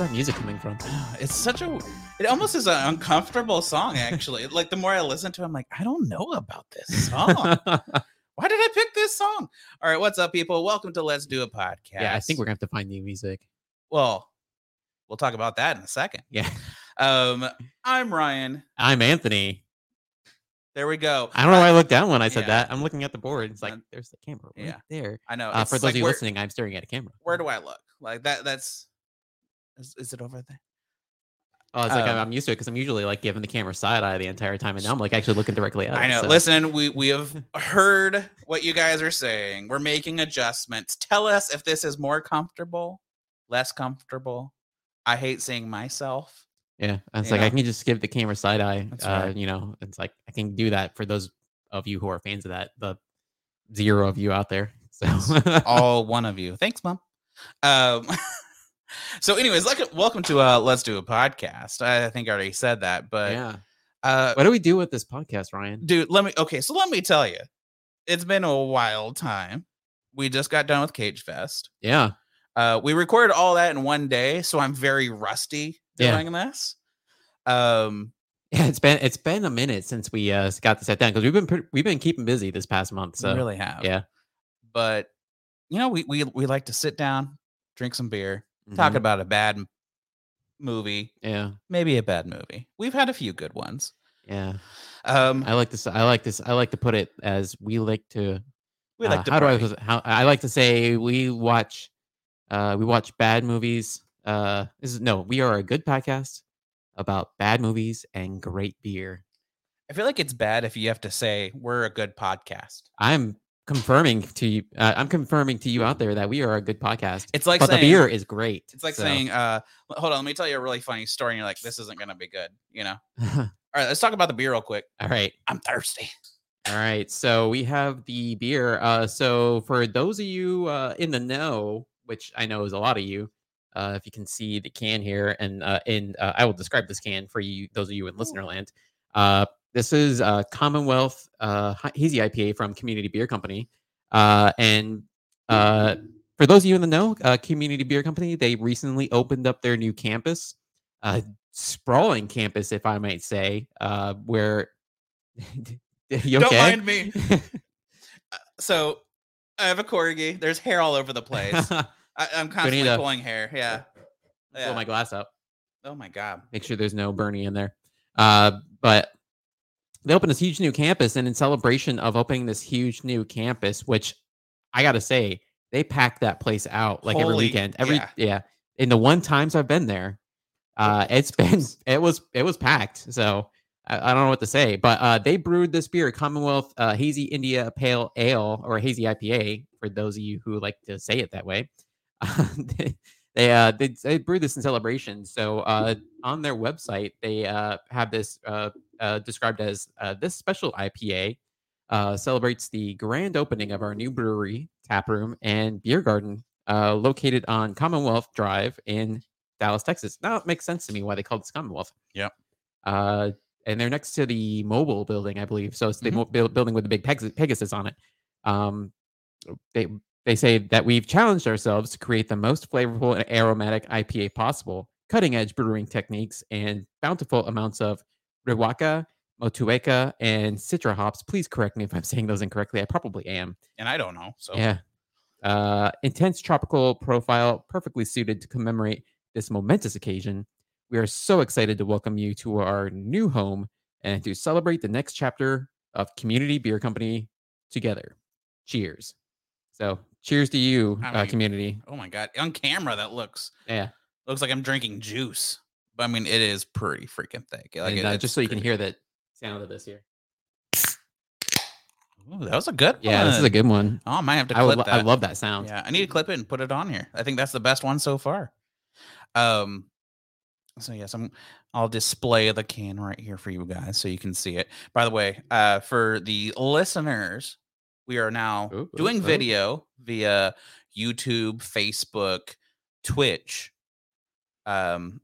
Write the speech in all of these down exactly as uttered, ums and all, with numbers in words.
that music coming from? It's such a, it almost is an uncomfortable song, actually. Like, the more I listen to it, I'm like, I don't know about this song. Why did I pick this song? All right, what's up, people? Welcome to Let's Do a Podcast. Yeah, I think we're going to have to find new music. Well, we'll talk about that in a second. Yeah. Um, I'm Ryan. I'm Anthony. There we go. I don't know why I looked down when I said yeah. that. I'm looking at the board. It's like, um, there's the camera right yeah. there. I know. Uh, for those like, of you where, listening, I'm staring at a camera. Where do I look? Like that. That's. Is, is it over there? Oh, it's um, like I'm, I'm used to it because I'm usually like giving the camera side eye the entire time, and now I'm like actually looking directly at it. I know. So. Listen, we we have heard what you guys are saying. We're making adjustments. Tell us if this is more comfortable, less comfortable. I hate seeing myself. Yeah, it's you like know. I can just give the camera side eye. Right. Uh, you know, it's like I can do that for those of you who are fans of that. The zero of you out there, so all one of you. Thanks, Mom. Um, so, anyways, like, welcome to uh, Let's Do a Podcast. I, I think I already said that, but yeah. Uh, what do we do with this podcast, Ryan? Dude, let me. Okay, so let me tell you, it's been a wild time. We just got done with Cage Fest. Yeah, uh, we recorded all that in one day, so I'm very rusty. Doing yeah. this, um, yeah, it's been it's been a minute since we uh, got to sit down because we've been pre- we've been keeping busy this past month. So we really have, yeah. But you know, we we we like to sit down, drink some beer, mm-hmm. talk about a bad movie, yeah, maybe a bad movie. We've had a few good ones, yeah. Um, I like this. I like this. I like to put it as we like to. We like uh, to. How party. do I? How I like to say we watch. Uh, we watch bad movies. Uh, this is no, we are a good podcast about bad movies and great beer. I feel like it's bad if you have to say we're a good podcast. I'm confirming to you, uh, I'm confirming to you out there that we are a good podcast. It's like, but saying, the beer is great. It's like so. saying, uh, hold on, let me tell you a really funny story. And you're like, this isn't going to be good, you know? All right, let's talk about the beer real quick. All right, I'm thirsty. All right, so we have the beer. Uh, so for those of you uh in the know, which I know is a lot of you. Uh, if you can see the can here, and uh, in uh, I will describe this can for you, those of you in listener land. Uh, this is uh, Commonwealth uh, Hazy I P A from Community Beer Company. Uh, and uh, for those of you in the know, uh, Community Beer Company, they recently opened up their new campus, uh, sprawling campus, if I might say, uh, where... you okay? Don't mind me. So I have a corgi. There's hair all over the place. I, I'm constantly Bonita. pulling hair. Yeah. yeah. Pull my glass up. Oh my God. Make sure there's no Bernie in there. Uh, but they opened this huge new campus, and in celebration of opening this huge new campus, which I got to say, they packed that place out like Holy, every weekend. Every yeah. yeah. In the one times I've been there, uh, it's been, it was, it was packed. So I, I don't know what to say, but uh, they brewed this beer, Commonwealth uh, Hazy India Pale Ale, or Hazy I P A, for those of you who like to say it that way. Uh, they they, uh, they they brewed this in celebration. So uh, on their website, they uh, have this uh, uh, described as uh, this special I P A uh, celebrates the grand opening of our new brewery, taproom, and beer garden uh, located on Commonwealth Drive in Dallas, Texas. Now it makes sense to me why they called this Commonwealth. Yeah. Uh, and they're next to the mobile building, I believe. So it's the mm-hmm. mo- building with the big Pegas- Pegasus on it. Um, they. They say that we've challenged ourselves to create the most flavorful and aromatic I P A possible, cutting-edge brewing techniques, and bountiful amounts of Rewaka, Motueka, and Citra hops. Please correct me if I'm saying those incorrectly. I probably am. And I don't know. So yeah. Uh, intense tropical profile, perfectly suited to commemorate this momentous occasion. We are so excited to welcome you to our new home and to celebrate the next chapter of Community Beer Company together. Cheers. So... Cheers to you, I mean, uh, community. Oh, my God. On camera, that looks... Yeah. Looks like I'm drinking juice. But, I mean, it is pretty freaking thick. Like, and, it, uh, just so you pretty... can hear the sound of this here. Ooh, that was a good yeah, one. Yeah, this is a good one. Oh, I might have to clip I would, that. I love that sound. Yeah, I need to clip it and put it on here. I think that's the best one so far. Um. So, yes, I'm, I'll display the can right here for you guys so you can see it. By the way, uh, for the listeners... We are now ooh, doing ooh, video ooh. via YouTube, Facebook, Twitch, um,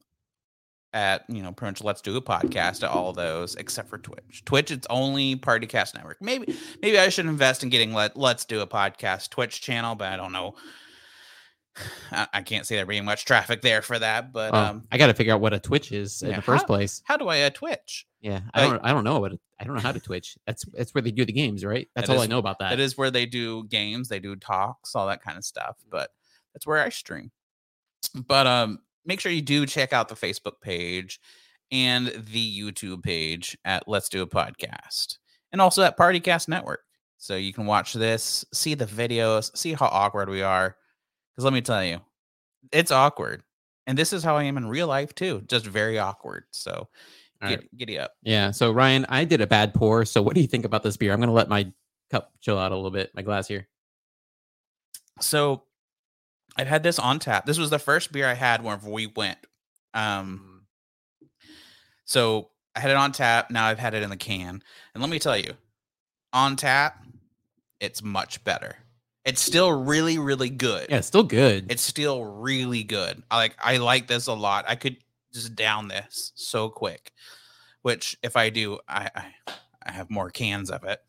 at, you know, pretty much Let's Do a Podcast at all those except for Twitch. Twitch, it's only Partycast Network. Maybe maybe I should invest in getting let, Let's Do a Podcast Twitch channel, but I don't know. I, I can't see there being much traffic there for that, but oh, um, I got to figure out what a Twitch is yeah, in the first how, place. How do I uh, Twitch? Yeah, I don't. I, I don't know what. A, I don't know how to Twitch. That's that's where they do the games, right? That's all is, I know about that. That is where they do games. They do talks, all that kind of stuff. But that's where I stream. But um, make sure you do check out the Facebook page and the YouTube page at Let's Do a Podcast, and also at Partycast Network, so you can watch this, see the videos, see how awkward we are. Because let me tell you, it's awkward. And this is how I am in real life, too. Just very awkward. So get, right. giddy up. Yeah. So, Ryan, I did a bad pour. So what do you think about this beer? I'm going to let my cup chill out a little bit. My glass here. So I've had this on tap. This was the first beer I had when we went. Um, so I had it on tap. Now I've had it in the can. And let me tell you, on tap, it's much better. It's still really, really good. Yeah, it's still good. It's still really good. I like I like this a lot. I could just down this so quick, which if I do, I I, I have more cans of it.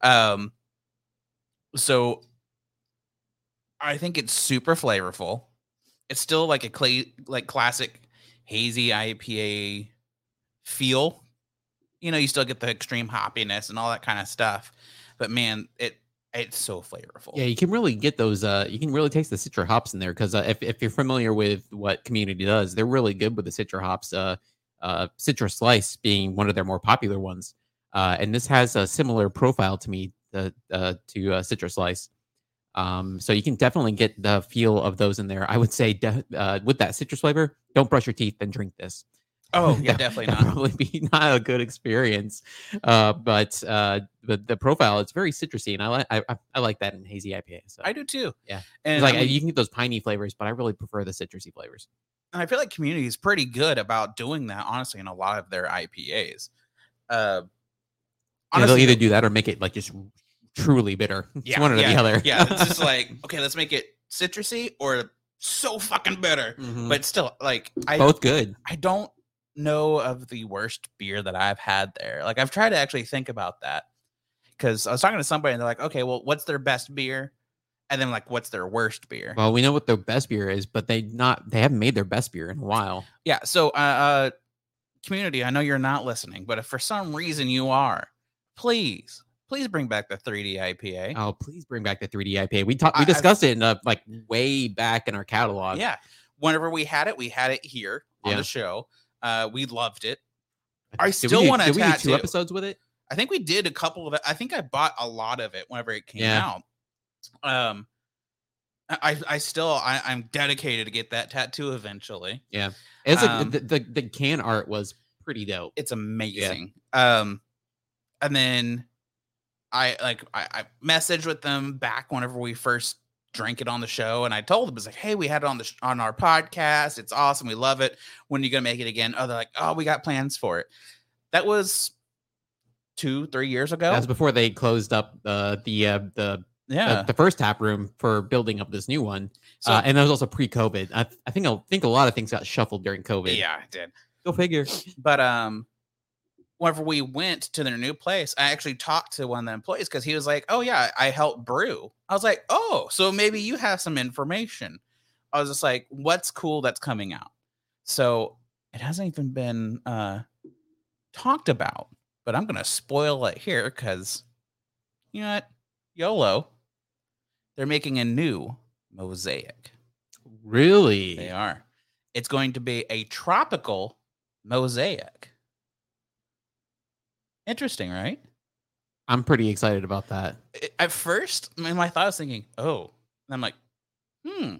Um, so I think it's super flavorful. It's still like a clay, like classic hazy I P A feel. You know, you still get the extreme hoppiness and all that kind of stuff. But man, it. It's so flavorful. Yeah, you can really get those. Uh, you can really taste the Citra hops in there because uh, if if you're familiar with what Community does, they're really good with the Citra hops. Uh, uh, Citra Slice being one of their more popular ones, uh, and this has a similar profile to me uh, uh, to uh, Citra Slice. Um, so you can definitely get the feel of those in there. I would say de- uh, with that citrus flavor, don't brush your teeth and drink this. Oh, yeah, that, definitely not. That'd probably be not a good experience. Uh, but uh, the, the profile, it's very citrusy, and I like I, I like that in hazy I P A. So. I do too. Yeah, and like I mean, you can get those piney flavors, but I really prefer the citrusy flavors. And I feel like Community is pretty good about doing that, honestly, in a lot of their I P As. Uh, honestly, yeah, they'll either do that or make it like just truly bitter. It's yeah, one or yeah, the other. Yeah, it's just like okay, let's make it citrusy or so fucking bitter, mm-hmm. but still like I both good. I don't. know of the worst beer that I've had there. Like I've tried to actually think about that because I was talking to somebody and they're like, okay, well, what's their best beer? And then like, what's their worst beer? Well, we know what their best beer is, but they not, they haven't made their best beer in a while. Yeah. So, uh, uh Community, I know you're not listening, but if for some reason you are, please, please bring back the three D I P A. Oh, please bring back the three D I P A. We talked, we discussed I, it in uh, like way back in our catalog. Yeah. Whenever we had it, we had it here on yeah. the show. Uh, we loved it. I still want to tattoo. Did we do two episodes with it? I think we did a couple of it. I think I bought a lot of it whenever it came yeah. out. Um, I, I still, I, I'm dedicated to get that tattoo eventually. Yeah. It's um, a, the, the, the can art was pretty dope. It's amazing. Yeah. Um, and then I like, I, I messaged with them back whenever we first drank it on the show, and I told them, it's like, hey, we had it on the sh- on our podcast, it's awesome, we love it, when are you gonna make it again? Oh, they're like, oh, we got plans for it. That was two three years ago. That's before they closed up uh, the uh, the yeah the, the first tap room for building up this new one, so, uh, and that was also pre-COVID. I, I think I think a lot of things got shuffled during COVID. Yeah, it did, go figure. But um whenever we went to their new place, I actually talked to one of the employees because he was like, oh, yeah, I help brew. I was like, oh, so maybe you have some information. I was just like, what's cool that's coming out? So it hasn't even been uh, talked about, but I'm going to spoil it here because, you know what? YOLO. They're making a new mosaic. Really? They are. It's going to be a tropical mosaic. Interesting, right? I'm pretty excited about that. At first, I mean, my thought was thinking, oh, and I'm like, hmm,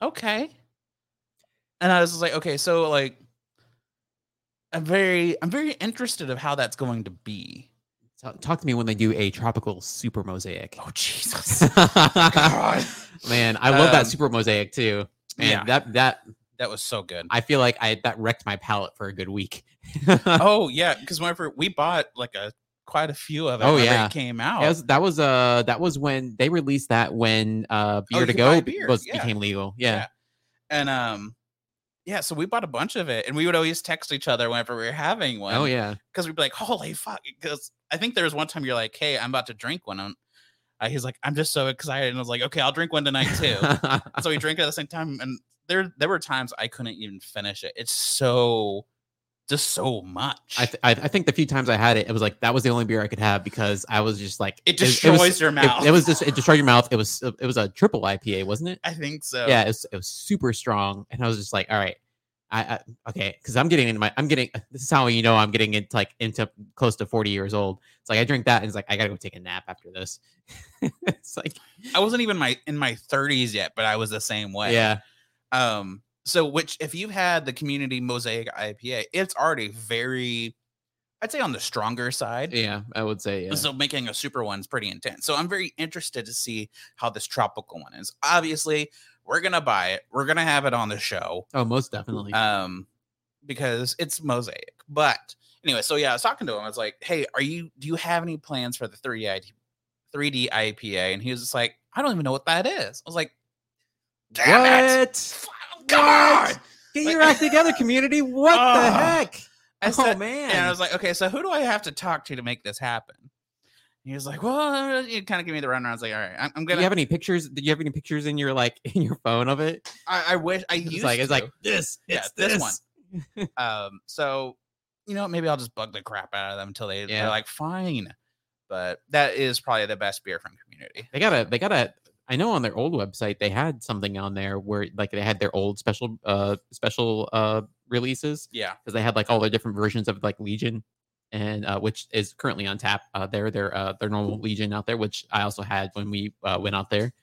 okay. And I was just like, okay, so like, I'm very, I'm very interested of how that's going to be. Talk, talk to me when they do a tropical super mosaic. Oh Jesus, God. Man, I love um, that super mosaic too. Man, yeah, that that. That was so good. I feel like I that wrecked my palate for a good week. Oh yeah, because whenever we bought like a quite a few of it. Oh yeah, it came out. It was, that was uh that was when they released that when uh beer oh, to go beer. Was, yeah. became legal. Yeah. yeah, and um yeah, so we bought a bunch of it, and we would always text each other whenever we were having one. Oh yeah, because we'd be like, holy fuck! Because I think there was one time you're like, hey, I'm about to drink one. I'm, Uh, he's like, I'm just so excited. And I was like, okay, I'll drink one tonight too. So we drank it at the same time. And there there were times I couldn't even finish it. It's so, just so much. I th- I think the few times I had it, it was like, that was the only beer I could have because I was just like, it destroys it was, your mouth. It, it was just, it destroyed your mouth. It was, it was a triple I P A, wasn't it? I think so. Yeah. It was, it was super strong. And I was just like, all right, I, I okay. Cause I'm getting into my, I'm getting, this is how, you know, I'm getting into like into close to forty years old. It's like, I drink that. And it's like, I gotta go take a nap after this. It's like, I wasn't even my, in my thirties yet, but I was the same way. Yeah. Um, so which if you've had the Community Motueka I P A, it's already very, I'd say on the stronger side. Yeah, I would say. Yeah. So making a super one is pretty intense. So I'm very interested to see how this tropical one is. Obviously, we're going to buy it. We're going to have it on the show. Oh, most definitely. Um, because it's Mosaic. But anyway, so yeah, I was talking to him. I was like, hey, are you, do you have any plans for the three D I P A? And he was just like, I don't even know what that is. I was like, damn what? It. Come what? On! Get like, your act together, community. What oh, the heck? I said, oh, man. And I was like, okay, so who do I have to talk to to make this happen? And he was like, well, you kind of give me the rundown. I was like, all right, I'm, I'm going to. Do you have any pictures? Did you have any pictures in your, like, in your phone of it? I, I wish. I used like, to. It's like, this. It's yeah, this. this one. um, so, you know, maybe I'll just bug the crap out of them until they, yeah. they're like, fine. But that is probably the best beer from Community. They got to, they got to. I know on their old website they had something on there where like they had their old special uh special uh releases. Yeah, because they had like all their different versions of like Legion, and uh, which is currently on tap. Uh, their their uh their normal Legion out there, which I also had when we uh, went out there.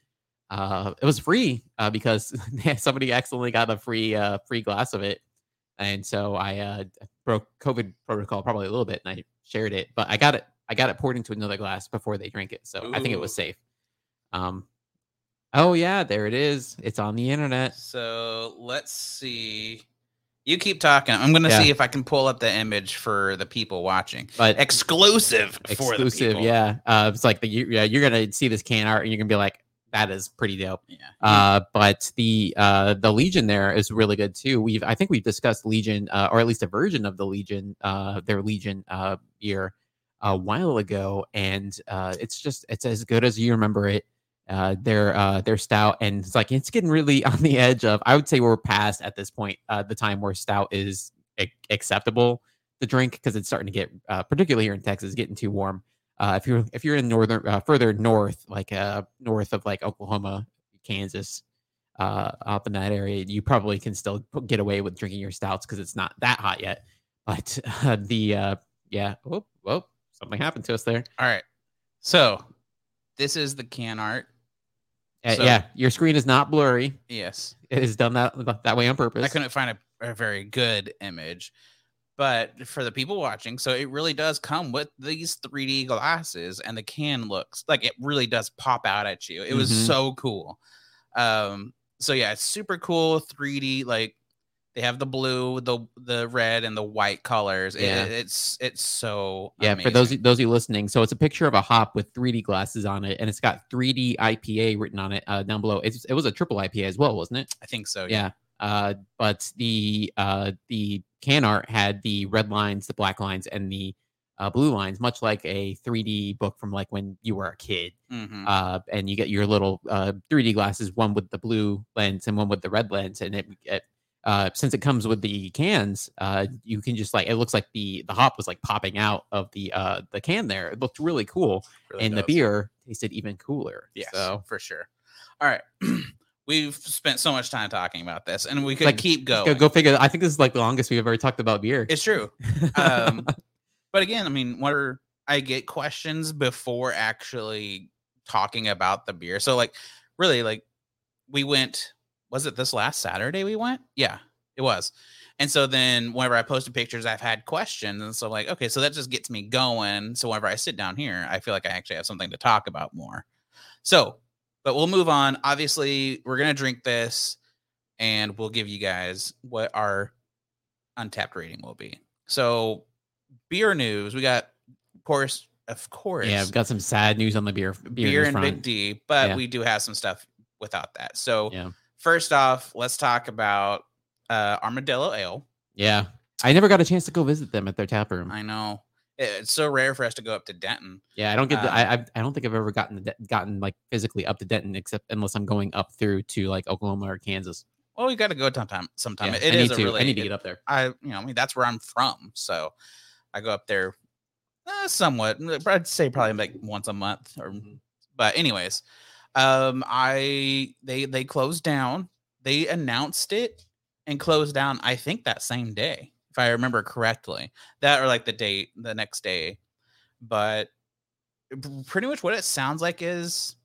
Uh, it was free uh, because somebody accidentally got a free uh free glass of it, and so I uh, broke COVID protocol probably a little bit and I shared it, but I got it I got it poured into another glass before they drank it, so Ooh. I think it was safe. Um. Oh, yeah, there it is. It's on the internet. So let's see. You keep talking. I'm going to yeah. see if I can pull up the image for the people watching. But exclusive, exclusive for the people. Yeah. Uh, it's like the, yeah, you're going to see this can art and you're going to be like, that is pretty dope. Yeah. Uh, but the uh, the Legion there is really good, too. We've I think we've discussed Legion, uh, or at least a version of the Legion, uh, their Legion uh, beer a while ago. And uh, it's just it's as good as you remember it. Uh, they're uh, they're stout, and it's like it's getting really on the edge of. I would say we're past at this point uh, the time where stout is ac- acceptable to drink because it's starting to get, uh, particularly here in Texas, getting too warm. Uh, if you're if you're in northern uh, further north, like uh, north of like Oklahoma, Kansas, uh, up in that area, you probably can still get away with drinking your stouts because it's not that hot yet. But uh, the uh, yeah, whoop whoop, something happened to us there. All right, so this is the can art. So, yeah, your screen is not blurry. Yes. It is done that that way on purpose. I couldn't find a, a very good image. But for the people watching, so it really does come with these three D glasses, and the can looks like it really does pop out at you. It was mm-hmm. so cool. Um, so yeah, it's super cool three D. Like they have the blue, the the red, and the white colors. Yeah. It, it's it's so yeah. Amazing. For those those of you listening, so it's a picture of a hop with three D glasses on it, and it's got three D I P A written on it uh, down below. It's, it was a triple I P A as well, wasn't it? I think so. Yeah. yeah. Uh, but the uh, the can art had the red lines, the black lines, and the uh, blue lines, much like a three D book from like when you were a kid. Mm-hmm. Uh, and you get your little uh, three D glasses, one with the blue lens and one with the red lens, and it. it Uh, since it comes with the cans, uh, you can just like it looks like the the hop was like popping out of the uh, the can there. It looked really cool, really and does. The beer tasted even cooler. Yes, so. For sure. All right, we've spent so much time talking about this, and we could like, keep going. Go, go figure. I think this is like the longest we've ever talked about beer. It's true, um, but again, I mean, whenever I get questions before actually talking about the beer, so like really, like we went. Was it this last Saturday we went? Yeah, it was. And so then whenever I posted pictures, I've had questions. And so I'm like, okay, so that just gets me going. So whenever I sit down here, I feel like I actually have something to talk about more. So, but we'll move on. Obviously, we're going to drink this and we'll give you guys what our Untapped rating will be. So beer news, we got, of course, of course. Yeah, we've got some sad news on the beer. Beer, beer and Big D, but yeah. we do have some stuff without that. So yeah. First off, let's talk about uh, Armadillo Ale. Yeah. I never got a chance to go visit them at their tap room. I know. It's so rare for us to go up to Denton. Yeah, I don't get. The, um, I I don't think I've ever gotten gotten like physically up to Denton, except unless I'm going up through to like Oklahoma or Kansas. Well, you got to go sometime. Sometime yeah, it I is a to, really. I need to get up there. I you know I mean that's where I'm from, so I go up there uh, somewhat. I'd say probably like once a month, or mm-hmm. but anyways, um, I they they closed down. They announced it and closed down. I think that same day. If I remember correctly, that or like the date the next day, but pretty much what it sounds like is,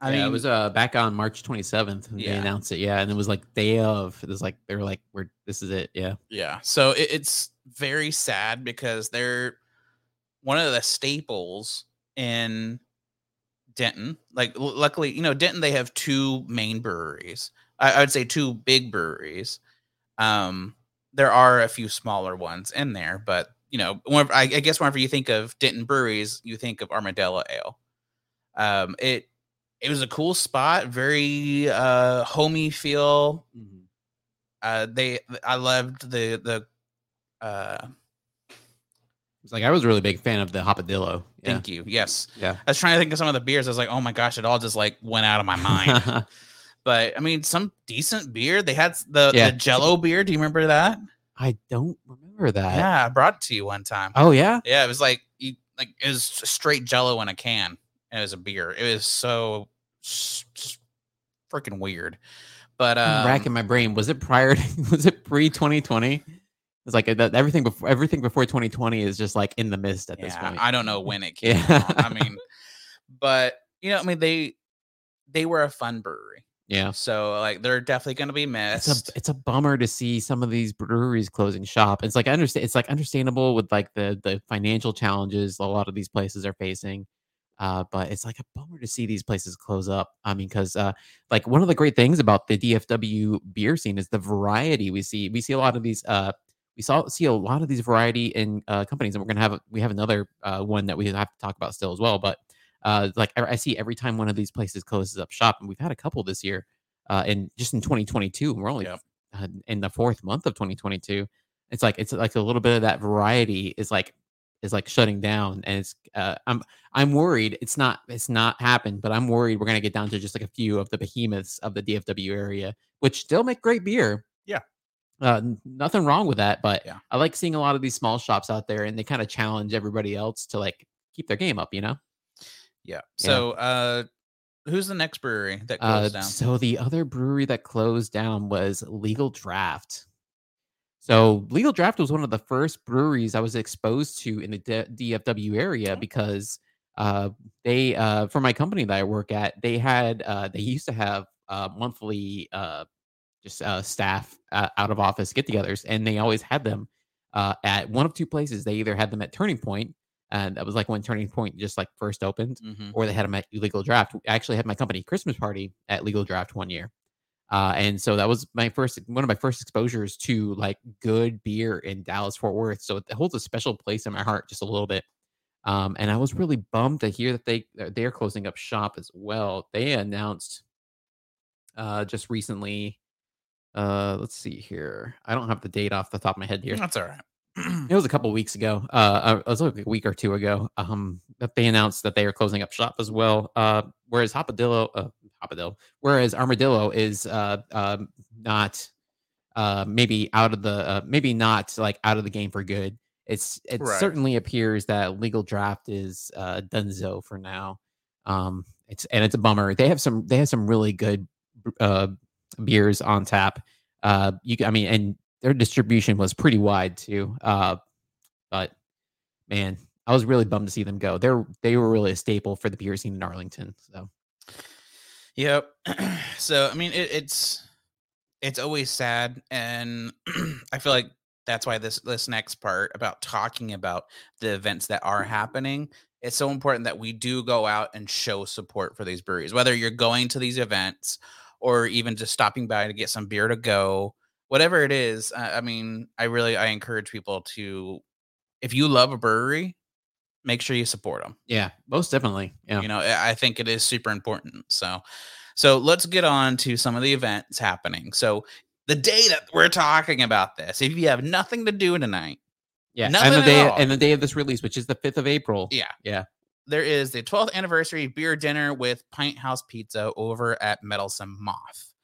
I yeah, mean, it was uh back on March twenty-seventh. And yeah. They announced it, yeah, and it was like day of. It was like they were like, "We're this is it, yeah, yeah." So it, it's very sad because they're one of the staples in Denton. Like, l- luckily, you know, Denton they have two main breweries. I, I would say two big breweries. Um. There are a few smaller ones in there, but you know, whenever, I, I guess whenever you think of Denton breweries, you think of Armadillo Ale. Um, it it was a cool spot, very uh, homey feel. Mm-hmm. Uh, they, I loved the the. Uh, it's like I was a really big fan of the Hopadillo. Yeah. Thank you. Yes. Yeah. I was trying to think of some of the beers. I was like, oh my gosh, it all just like went out of my mind. But I mean, some decent beer. They had the, yeah. the Jello beer. Do you remember that? I don't remember that. Yeah, I brought it to you one time. Oh yeah, yeah. It was like you, like it was straight Jello in a can, and it was a beer. It was so freaking weird. But um, I'm racking my brain. Was it prior? To, was it pre twenty twenty? It's like everything before everything before twenty twenty is just like in the mist at yeah, this point. I don't know when it came. yeah. out. I mean, but you know, I mean they they were a fun brewery. Yeah. So like they're definitely going to be missed. It's a, it's a bummer to see some of these breweries closing shop. It's like I understand it's like understandable with like the the financial challenges a lot of these places are facing. Uh but it's like a bummer to see these places close up. I mean cuz uh like one of the great things about the D F W beer scene is the variety we see. We see a lot of these uh we saw see a lot of these variety in uh companies, and we're going to have we have another uh one that we have to talk about still as well, but Uh, like I, I see every time one of these places closes up shop, and we've had a couple this year, uh, and just in twenty twenty-two, we're only yep. uh, in the fourth month of twenty twenty-two. It's like it's like a little bit of that variety is like is like shutting down, and it's uh, I'm I'm worried it's not it's not happened, but I'm worried we're gonna get down to just like a few of the behemoths of the D F W area, which still make great beer. Yeah, uh, nothing wrong with that, but yeah. I like seeing a lot of these small shops out there, and they kind of challenge everybody else to like keep their game up, you know. Yeah. So, yeah. uh, who's the next brewery that closed uh, down? So the other brewery that closed down was Legal Draft. So Legal Draft was one of the first breweries I was exposed to in the D F W area because uh, they, uh, for my company that I work at, they had uh, they used to have uh, monthly uh, just uh, staff uh, out of office get-togethers, and they always had them uh, at one of two places. They either had them at Turning Point. And that was like when Turning Point just like first opened, mm-hmm. or they had them at Legal Draft. I actually had my company Christmas party at Legal Draft one year. Uh, and so that was my first, one of my first exposures to like good beer in Dallas, Fort Worth. So it holds a special place in my heart just a little bit. Um, and I was really bummed to hear that they, they're closing up shop as well. They announced uh, just recently. Uh, let's see here. I don't have the date off the top of my head here. That's all right. It was a couple of weeks ago. Uh, it was like a week or two ago. Um, that they announced that they are closing up shop as well. Uh, whereas Hopadillo, uh, Hopadillo, whereas Armadillo is uh, uh not uh maybe out of the uh, maybe not like out of the game for good. It's it right. certainly appears that Legal Draft is uh dunzo for now. Um, it's and it's a bummer. They have some they have some really good uh beers on tap. Uh, you I mean and. Their distribution was pretty wide too, uh, but man, I was really bummed to see them go. They're they were really a staple for the beer scene in Arlington. So, yep. So I mean, it, it's it's always sad, and I feel like that's why this this next part about talking about the events that are happening. It's so important that we do go out and show support for these breweries, whether you're going to these events or even just stopping by to get some beer to go. Whatever it is, I mean, I really, I encourage people to, if you love a brewery, make sure you support them. Yeah, most definitely. Yeah. You know, I think it is super important. So, so let's get on to some of the events happening. So the day that we're talking about this, if you have nothing to do tonight, Yeah, nothing and the day and the day of this release, which is the fifth of April. Yeah, yeah. There is the twelfth anniversary beer dinner with Pint House Pizza over at Meddlesome Moth.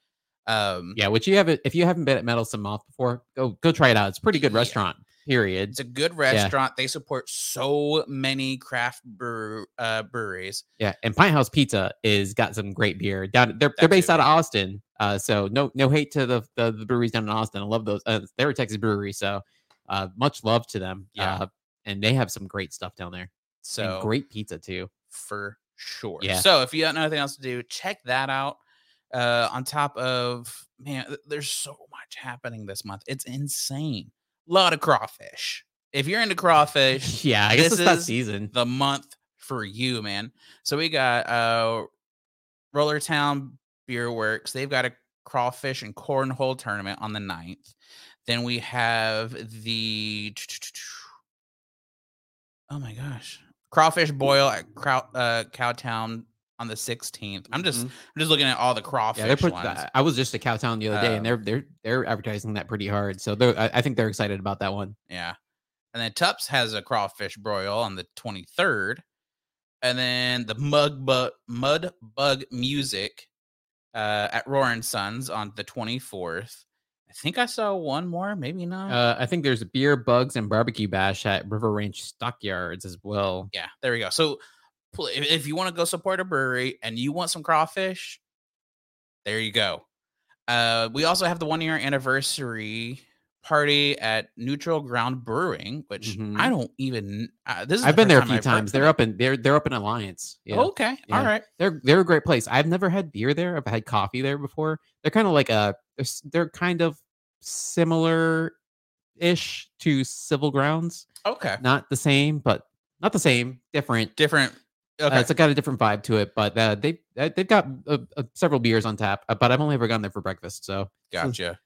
Um, yeah, which you haven't if you haven't been at Meddlesome Moth before, go go try it out. It's a pretty good yeah. restaurant. Period. It's a good restaurant. Yeah. They support so many craft brew, uh, breweries. Yeah, and Pint House Pizza is got some great beer. Down they're That's they're based out of Austin, uh, so no no hate to the, the the breweries down in Austin. I love those. Uh, they're a Texas brewery, so uh, much love to them. Yeah, uh, and they have some great stuff down there. So and great pizza too, for sure. Yeah. So if you don't know anything else to do, check that out. Uh, on top of man, there's so much happening this month. It's insane. A lot of crawfish. If you're into crawfish, yeah, I guess this it's that season. The month for you, man. So we got uh, Rollertown Beer Works. They've got a crawfish and cornhole tournament on the ninth. Then we have the oh my gosh, crawfish boil at Crow- uh, Cowtown on the sixteenth. I'm just mm-hmm. I'm just looking at all the crawfish yeah, ones. That. I was just to Cowtown the other um, day, and they're they're they're advertising that pretty hard. So I, I think they're excited about that one. Yeah, and then Tupps has a crawfish broil on the twenty-third, and then the mug bu- mud bug music uh, at Roaring Sons on the twenty-fourth. I think I saw one more, maybe not. Uh, I think there's a beer, bugs, and barbecue bash at River Ranch Stockyards as well. Yeah, there we go. So if you want to go support a brewery and you want some crawfish, there you go. Uh, we also have the one year anniversary party at Neutral Ground Brewing, which mm-hmm. I don't even. Uh, this is I've the been there a few I've times. They're up in they're they're up in Alliance. Yeah. Oh, okay, yeah. All right. They're they're a great place. I've never had beer there. I've had coffee there before. They're kind of like a they're, they're kind of similar ish to Civil Grounds. Okay, not the same, but not the same. Different, different. Okay. Uh, it's got a different vibe to it, but uh, they they've got uh, uh, several beers on tap. But I've only ever gone there for breakfast, so gotcha.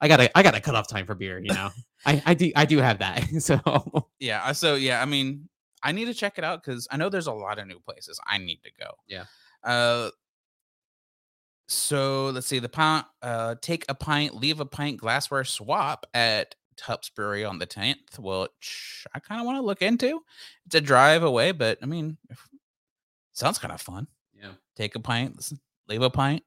I gotta I gotta cut off time for beer, you know. I I do I do have that, so yeah. So yeah, I mean, I need to check it out because I know there's a lot of new places I need to go. Yeah. Uh. So let's see the pint. Uh, take a pint, leave a pint glassware swap at Tupps Brewery on the tenth, which I kind of want to look into. It's a drive away, but I mean. If, sounds kind of fun. Yeah. Take a pint, listen, leave a pint.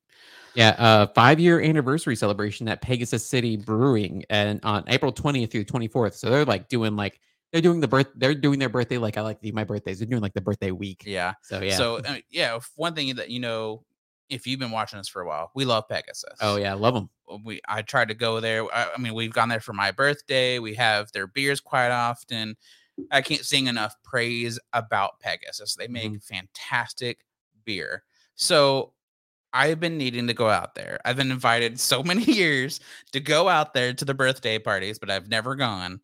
Yeah. Uh, five-year anniversary celebration at Pegasus City Brewing, and on April twentieth through twenty-fourth. So they're like doing like they're doing the birth. They're doing their birthday like I like to do my birthdays. They're doing like the birthday week. Yeah. So yeah. So I mean, yeah. One thing that you know, if you've been watching us for a while, we love Pegasus. Oh yeah, love them. We I tried to go there. I, I mean, we've gone there for my birthday. We have their beers quite often. I can't sing enough praise about Pegasus. They make mm-hmm. fantastic beer. So I've been needing to go out there. I've been invited so many years to go out there to the birthday parties, but I've never gone.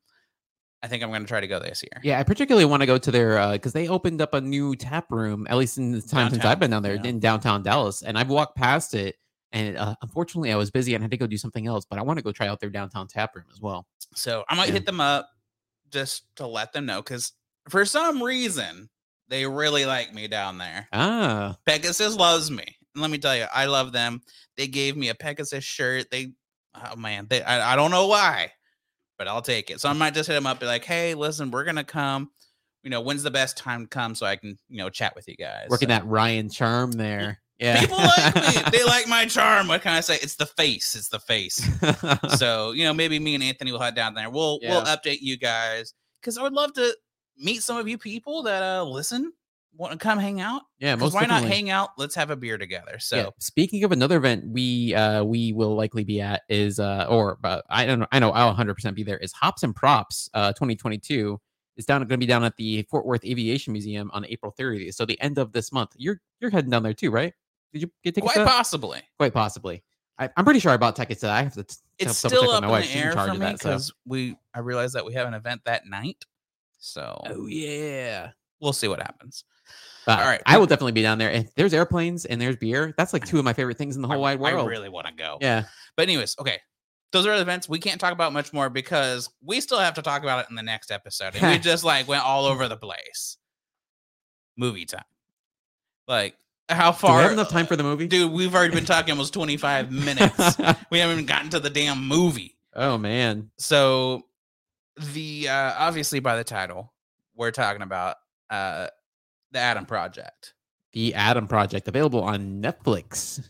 I think I'm going to try to go this year. Yeah, I particularly want to go to their, because uh, they opened up a new tap room, at least in the time downtown, since I've been down there, yeah. in downtown Dallas. And I've walked past it. And uh, unfortunately, I was busy and had to go do something else. But I want to go try out their downtown tap room as well. So I might yeah. hit them up. Just to let them know, because for some reason they really like me down there. Ah, Pegasus loves me. And let me tell you, I love them. They gave me a Pegasus shirt. They, oh man, they. I, I don't know why, but I'll take it. So I might just hit them up, be like, hey, listen, we're gonna come. You know, when's the best time to come so I can, you know, chat with you guys. Working so. That Ryan charm there. Yeah, people like me. They like my charm. What can I say? It's the face. It's the face. So, you know, maybe me and Anthony will head down there. We'll yeah. we'll update you guys because I would love to meet some of you people that uh, listen, want to come hang out. Yeah, most why definitely. Not hang out? Let's have a beer together. So, yeah. Speaking of another event, we uh, we will likely be at is uh, or uh, I don't know. I know I'll one hundred percent be there. Is Hops and Props uh, twenty twenty-two. It's down going to be down at the Fort Worth Aviation Museum on April thirtieth. So the end of this month. You're you're heading down there too, right? Did you get tickets? Quite possibly. Quite possibly. I, I'm pretty sure I bought tickets. That I have to. T- it's still up in the air for me because so. we. I realized that we have an event that night. So. Oh yeah. We'll see what happens. Uh, All right. I will definitely be down there. And there's airplanes and there's beer. That's like two of my favorite things in the whole I, wide world. I really want to go. Yeah. But anyways, okay. Those are the events we can't talk about much more because we still have to talk about it in the next episode. And we just like went all over the place. Movie time. Like. How far? Do we have enough time for the movie? Dude, we've already been talking almost twenty-five minutes. We haven't even gotten to the damn movie. Oh, man. So the uh, obviously by the title, we're talking about uh, the Adam Project. The Adam Project, available on Netflix.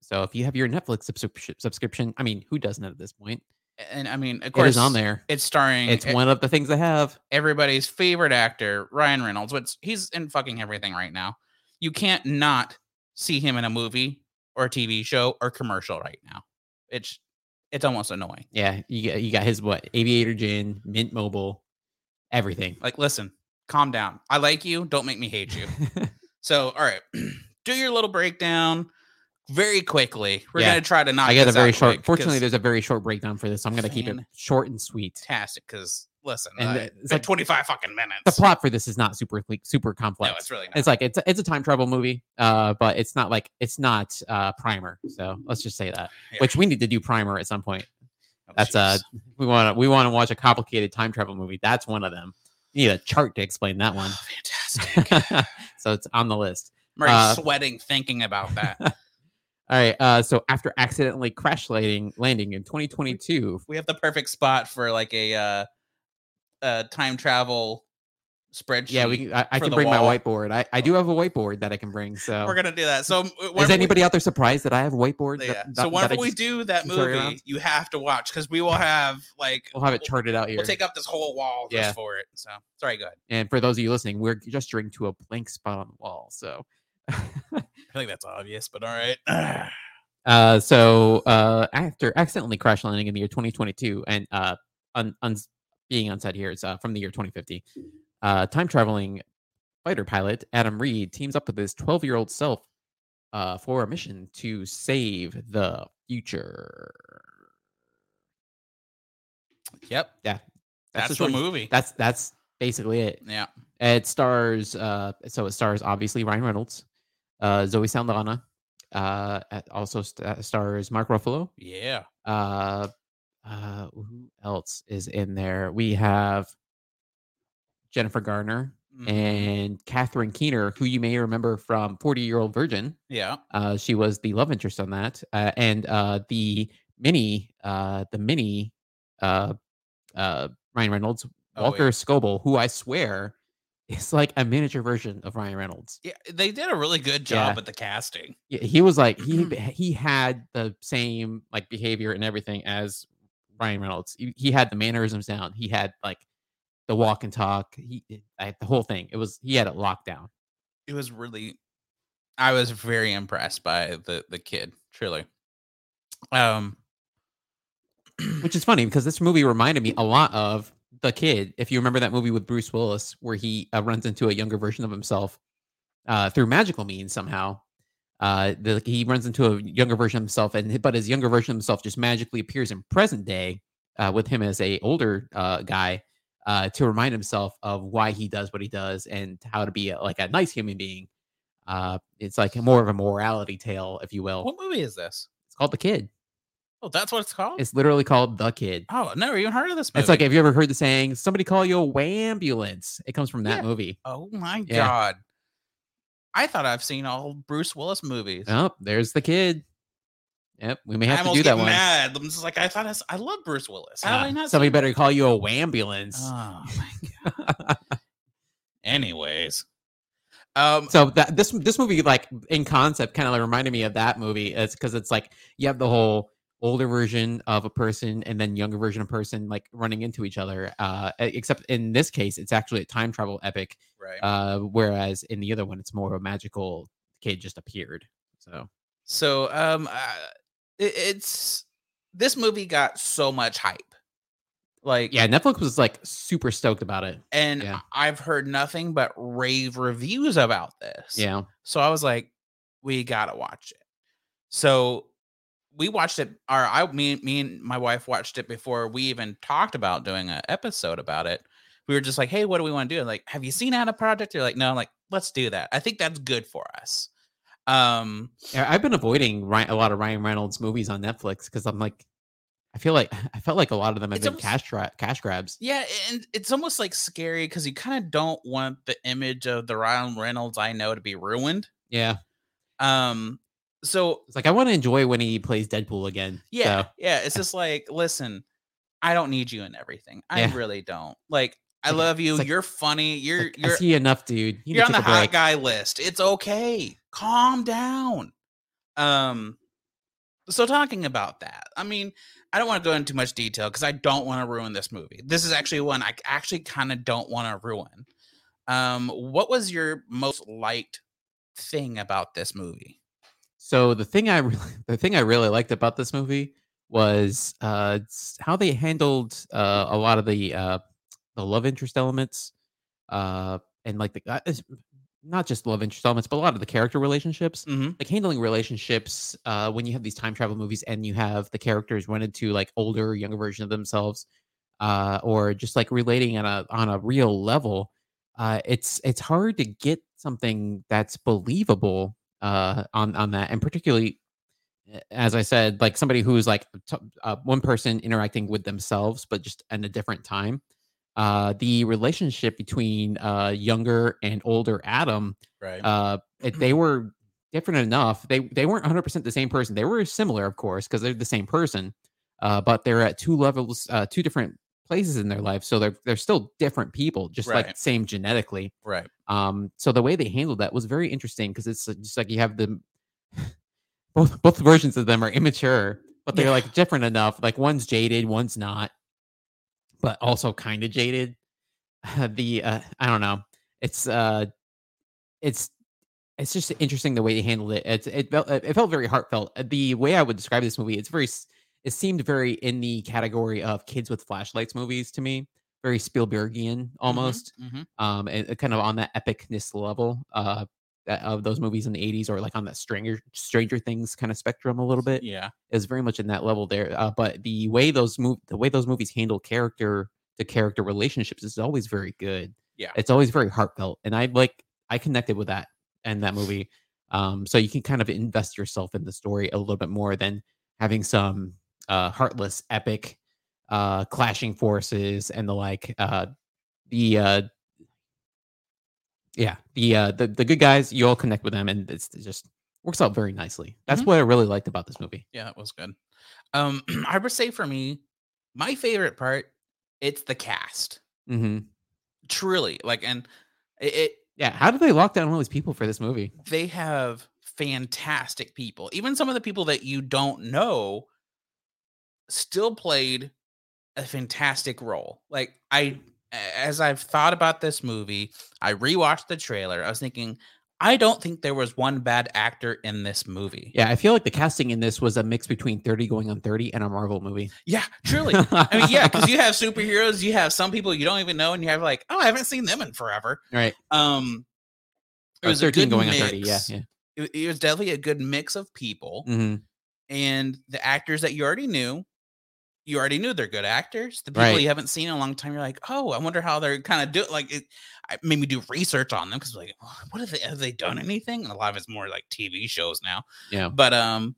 So if you have your Netflix subscription, subscription, I mean, who doesn't at this point? And I mean, of course, it is on there. It's starring. It's it, one of the things I have. Everybody's favorite actor, Ryan Reynolds. Which he's in fucking everything right now. You can't not see him in a movie or a T V show or commercial right now. It's it's almost annoying. Yeah, you got, you got his what? Aviator Gin, Mint Mobile, everything. Like, listen, calm down. I like you. Don't make me hate you. So, all right, do your little breakdown. Very quickly, we're yeah. going to try to knock. I got a very short. Fortunately, there's a very short breakdown for this, so I'm going to keep it short and sweet. Fantastic, because listen, and uh, it's like twenty-five fucking minutes. The plot for this is not super super complex. No, it's really not. It's like it's it's a time travel movie, uh, but it's not like it's not uh Primer. So let's just say that. Yeah. Which we need to do Primer at some point. Oh, That's uh we want to we want to watch a complicated time travel movie. That's one of them. You need a chart to explain that one. Oh, fantastic. So it's on the list. I'm already uh, sweating thinking about that. All right. Uh, so after accidentally crash landing, landing in twenty twenty-two, we have the perfect spot for like a uh, uh, time travel spreadsheet. Yeah, we can, I, I can bring wall. my whiteboard. I, I do have a whiteboard that I can bring. So we're gonna do that. So is anybody we, out there surprised that I have a whiteboard? Yeah. That, that, so whenever we do that movie, you have to watch because we will have like we'll have it charted out here. We'll take up this whole wall just yeah. for it. So sorry, go ahead. And for those of you listening, we're gesturing to a blank spot on the wall. So. I think that's obvious, but all right. uh, so uh, after accidentally crash landing in the year twenty twenty-two and uh, un- un- being unsaid here, it's uh, from the year twenty fifty, uh, time traveling fighter pilot Adam Reed teams up with his twelve-year-old self uh, for a mission to save the future. Yep. Yeah. That's, that's the movie. That's that's basically it. Yeah. It stars. Uh, so it stars obviously Ryan Reynolds. Uh, Zoe Saldana, uh, also st- stars Mark Ruffalo. Yeah. Uh, uh, who else is in there? We have Jennifer Garner mm-hmm. and Catherine Keener, who you may remember from forty-year-old Virgin. Yeah. Uh, she was the love interest on that, uh, and uh, the mini, uh, the mini, uh, uh, Ryan Reynolds, Walker oh, yeah. Scoble, who I swear. It's like a miniature version of Ryan Reynolds. Yeah, they did a really good job yeah. at the casting. Yeah, he was like he he had the same like behavior and everything as Ryan Reynolds. He, he had the mannerisms down. He had like the walk and talk. He I, the whole thing. It was he had it locked down. It was really. I was very impressed by the the kid. Truly, um, which is funny because this movie reminded me a lot of. The Kid, if you remember that movie with Bruce Willis, where he uh, runs into a younger version of himself uh, through magical means somehow. Uh, the, he runs into a younger version of himself, and but his younger version of himself just magically appears in present day uh, with him as a older uh, guy uh, to remind himself of why he does what he does and how to be a, like a nice human being. Uh, it's like more of a morality tale, if you will. What movie is this? It's called The Kid. Oh, that's what it's called? It's literally called The Kid. Oh, I've never even heard of this movie. It's like, have you ever heard the saying, somebody call you a wambulance? It comes from that yeah. movie. Oh, my yeah. God. I thought I've seen all Bruce Willis movies. Oh, there's The Kid. Yep, we may have I to do that one. I almost get mad. I'm just like, I thought I, I love Bruce Willis. How uh, did I not somebody better that? Call you a wambulance. Oh, my God. Anyways. Um, so that this, this movie, like, in concept, kind of like reminded me of that movie. It's because it's like, you have the whole... older version of a person and then younger version of a person like running into each other. Uh, except in this case, it's actually a time travel epic. Right. Uh, whereas in the other one, it's more of a magical kid just appeared. So, so um, uh, it, it's this movie got so much hype. Like, yeah, Netflix was like super stoked about it. And yeah. I've heard nothing but rave reviews about this. Yeah. So I was like, we gotta watch it. So, we watched it, or I mean, me and my wife watched it before we even talked about doing an episode about it. We were just like, hey, what do we want to do? I'm like, have you seen Adam Project? You're like, no, I'm like, let's do that. I think that's good for us. Um, I've been avoiding Ryan, a lot of Ryan Reynolds movies on Netflix because I'm like, I feel like I felt like a lot of them have been almost, cash tra- cash grabs. Yeah, and it's almost like scary because you kind of don't want the image of the Ryan Reynolds I know to be ruined. Yeah. Um. So it's like I want to enjoy when he plays Deadpool again. Yeah, so. yeah. It's just like, listen, I don't need you in everything. I yeah. really don't. Like, I love you. Like, you're funny. You're like, you're I see enough, dude. You you're on the hot guy list. It's okay. Calm down. Um, so talking about that, I mean, I don't want to go into much detail because I don't want to ruin this movie. This is actually one I actually kind of don't want to ruin. Um, what was your most liked thing about this movie? So the thing I really, the thing I really liked about this movie was uh, how they handled uh, a lot of the uh, the love interest elements, uh, and like the uh, not just love interest elements, but a lot of the character relationships, mm-hmm. like handling relationships uh, when you have these time travel movies and you have the characters run into like older, younger version of themselves, uh, or just like relating on a on a real level. Uh, it's it's hard to get something that's believable uh, on on that, and particularly, as I said, like somebody who's like t- uh, one person interacting with themselves, but just in a different time. Uh, the relationship between uh, younger and older Adam, right? Uh, they were different enough. They they weren't one hundred percent the same person. They were similar, of course, because they're the same person, uh, but they're at two levels, uh, two different places in their life, so they're they're still different people, just right. like same genetically, right? Um, so the way they handled that was very interesting because it's just like you have the both both versions of them are immature, but they're yeah. like different enough. Like one's jaded, one's not, but also kind of jaded. Uh, the uh, I don't know. It's uh, it's it's just interesting the way they handled it. It's it felt it felt very heartfelt. The way I would describe this movie, it's very. It seemed very in the category of kids with flashlights movies to me, very Spielbergian almost, mm-hmm, mm-hmm. Um, and kind of on that epicness level uh, of those movies in the eighties, or like on that Stranger Stranger Things kind of spectrum a little bit. Yeah, it was very much in that level there. Uh, but the way those move, the way those movies handle character to character relationships is always very good. Yeah, it's always very heartfelt, and I like I connected with that and that movie. Um, so you can kind of invest yourself in the story a little bit more than having some. Uh, heartless epic uh, clashing forces and the like uh, the uh, yeah the, uh, the the good guys, you all connect with them, and it's, it just works out very nicely. That's mm-hmm. what I really liked about this movie. Yeah, it was good. um, I would say for me, my favorite part, it's the cast, mm-hmm. truly, like, and it, it yeah how did they lock down all these people for this movie? They have fantastic people. Even some of the people that you don't know still played a fantastic role. Like, I, as I've thought about this movie, I rewatched the trailer. I was thinking, I don't think there was one bad actor in this movie. Yeah, I feel like the casting in this was a mix between thirty going on thirty and a Marvel movie. Yeah, truly. I mean, yeah, because you have superheroes, you have some people you don't even know, and you have like, oh, I haven't seen them in forever. Right. Um, it was thirteen going on thirty. Yeah, yeah. It, it was definitely a good mix of people, mm-hmm. and the actors that you already knew. You already knew they're good actors. The people right. you haven't seen in a long time, you're like, oh, I wonder how they're kind of do. Like, it I made me do research on them because, like, what have they have they done anything? And a lot of it's more like T V shows now. Yeah. But um,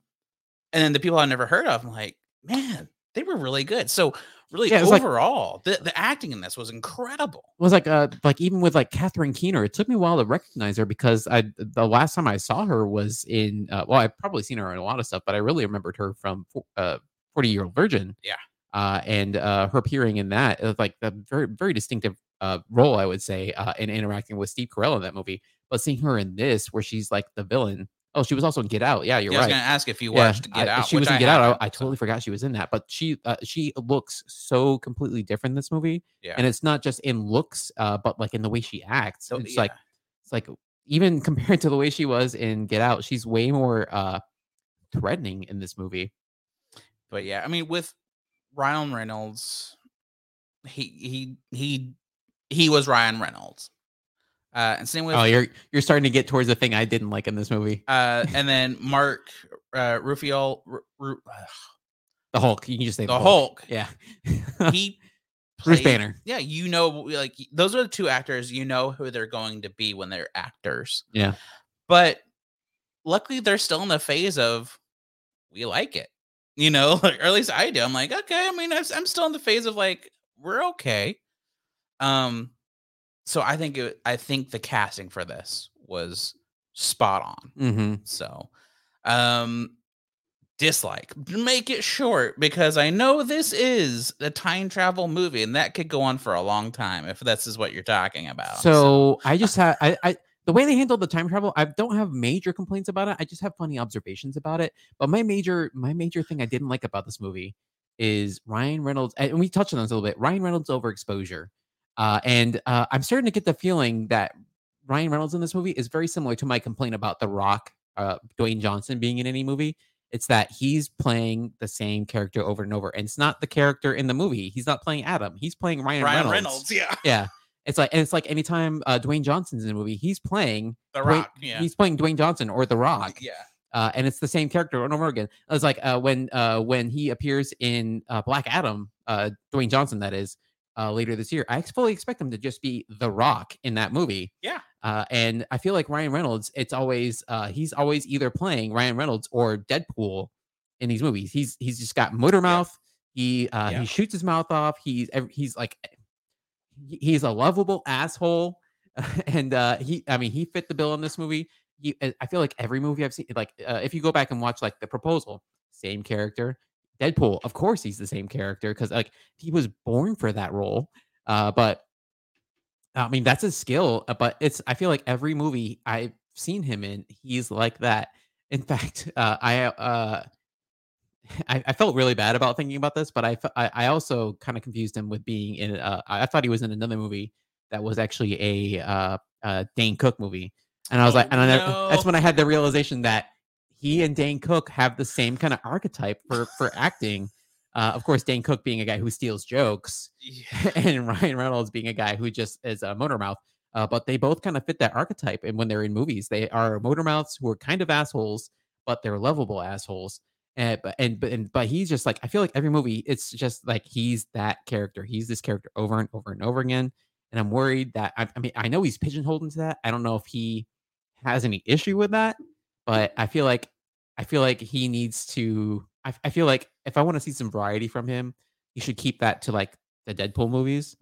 and then the people I never heard of, I'm like, man, they were really good. So really, yeah, overall, like, the the acting in this was incredible. It was like uh, like even with like Catherine Keener, it took me a while to recognize her because I the last time I saw her was in uh, well, I've probably seen her in a lot of stuff, but I really remembered her from uh. forty-year-old Virgin. Yeah. Uh, and uh, her appearing in that, it was like a very, very distinctive uh, role, I would say, uh, in interacting with Steve Carell in that movie. But seeing her in this, where she's like the villain. Oh, she was also in Get Out. Yeah, you're yeah, right. I was going to ask if you yeah, watched Get I, Out. She was in I Get Out. I, I totally forgot she was in that. But she uh, she looks so completely different in this movie. Yeah. And it's not just in looks, uh, but like in the way she acts. So, it's yeah. like it's like even compared to the way she was in Get Out, she's way more uh, threatening in this movie. But yeah, I mean, with Ryan Reynolds, he he he he was Ryan Reynolds. Uh, and same way. Oh, with, you're you're starting to get towards the thing I didn't like in this movie. Uh, and then Mark uh, Ruffalo, R- R- the Hulk. You can just say the, the Hulk. Hulk. Yeah, he played, Bruce Banner. Yeah, you know, like those are the two actors. You know who they're going to be when they're actors. Yeah, but luckily they're still in the phase of we like it. You know, or at least I do. I'm like, okay, I mean, I'm still in the phase of like, we're okay. Um, so I think it, I think the casting for this was spot on. Mm-hmm. So, um, dislike. Make it short, because I know this is a time travel movie, and that could go on for a long time if this is what you're talking about. So, so. I just had I, I the way they handled the time travel, I don't have major complaints about it. I just have funny observations about it. But my major my major thing I didn't like about this movie is Ryan Reynolds, and we touched on this a little bit. Ryan Reynolds overexposure, uh, and uh, I'm starting to get the feeling that Ryan Reynolds in this movie is very similar to my complaint about The Rock, uh, Dwayne Johnson being in any movie. It's that he's playing the same character over and over. And it's not the character in the movie. He's not playing Adam. He's playing Ryan, Ryan Reynolds. Reynolds. Yeah. Yeah. It's like, and it's like anytime uh, Dwayne Johnson's in a movie, he's playing The Rock. Dwayne, yeah. He's playing Dwayne Johnson or The Rock. Yeah. Uh, and it's the same character over and over again. It's like uh, when uh, when he appears in uh, Black Adam, uh, Dwayne Johnson, that is, uh, later this year. I fully expect him to just be The Rock in that movie. Yeah. Uh, and I feel like Ryan Reynolds, it's always uh, he's always either playing Ryan Reynolds or Deadpool in these movies. He's he's just got motor mouth. Yeah. He uh, yeah. he shoots his mouth off. He's he's like he's a lovable asshole, and uh, he I mean he fit the bill in this movie. He, I feel like every movie I've seen, like uh, if you go back and watch like The Proposal, same character. Deadpool, of course, he's the same character because like he was born for that role. Uh, but I mean that's his skill. But it's I feel like every movie I've seen him in, he's like that. In fact, uh, I, uh, I I felt really bad about thinking about this, but I I, I also kind of confused him with being in. Uh, I thought he was in another movie that was actually a uh, uh, Dane Cook movie. And I was oh, like, and I never, no. That's when I had the realization that he and Dane Cook have the same kind of archetype for, for acting. Uh, of course, Dane Cook being a guy who steals jokes, yeah. and Ryan Reynolds being a guy who just is a motor mouth. Uh, but they both kind of fit that archetype. And when they're in movies, they are motor mouths who are kind of assholes, but they're lovable assholes. And but and, and but he's just like, I feel like every movie, it's just like he's that character. He's this character over and over and over again. And I'm worried that I, I mean, I know he's pigeonholed into that. I don't know if he has any issue with that, but I feel like I feel like he needs to I, I feel like if I want to see some variety from him, you should keep that to like the Deadpool movies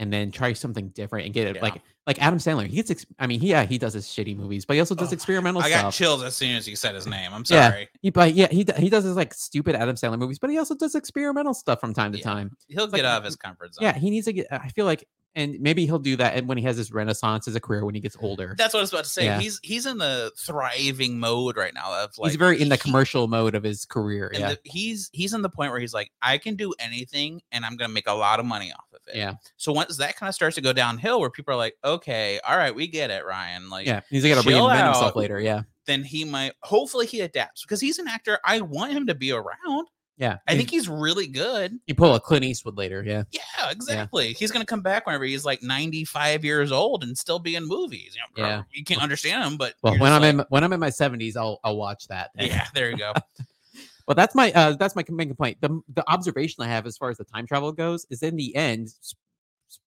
and then try something different and get it yeah. like like Adam Sandler. He gets I mean, yeah, he does his shitty movies, but he also does oh, experimental I stuff. I got chills as soon as he said his name. I'm sorry. Yeah, he, but yeah, he he does his like stupid Adam Sandler movies, but he also does experimental stuff from time to yeah. time. He'll it's get like, out of his comfort zone. Yeah, he needs to get I feel like and maybe he'll do that when he has his renaissance as a career when he gets older. That's what I was about to say. Yeah. He's he's in the thriving mode right now. Of like, he's very in the commercial he, mode of his career. Yeah, the, he's he's in the point where he's like, I can do anything, and I'm going to make a lot of money off of it. Yeah. So once that kind of starts to go downhill, where people are like, okay, all right, we get it, Ryan. Like, yeah, he's going to reinvent himself later. Yeah. Then he might. Hopefully, he adapts because he's an actor. I want him to be around. Yeah, I think he's really good. You pull a Clint Eastwood later, yeah. Yeah, exactly. Yeah. He's going to come back whenever he's like ninety-five years old and still be in movies. You know, bro, yeah. You can't understand him, but well, when I'm like, in when I'm in my seventies, I'll I'll watch that. Then. Yeah, there you go. Well, that's my uh, that's my main complaint. The the observation I have as far as the time travel goes is in the end,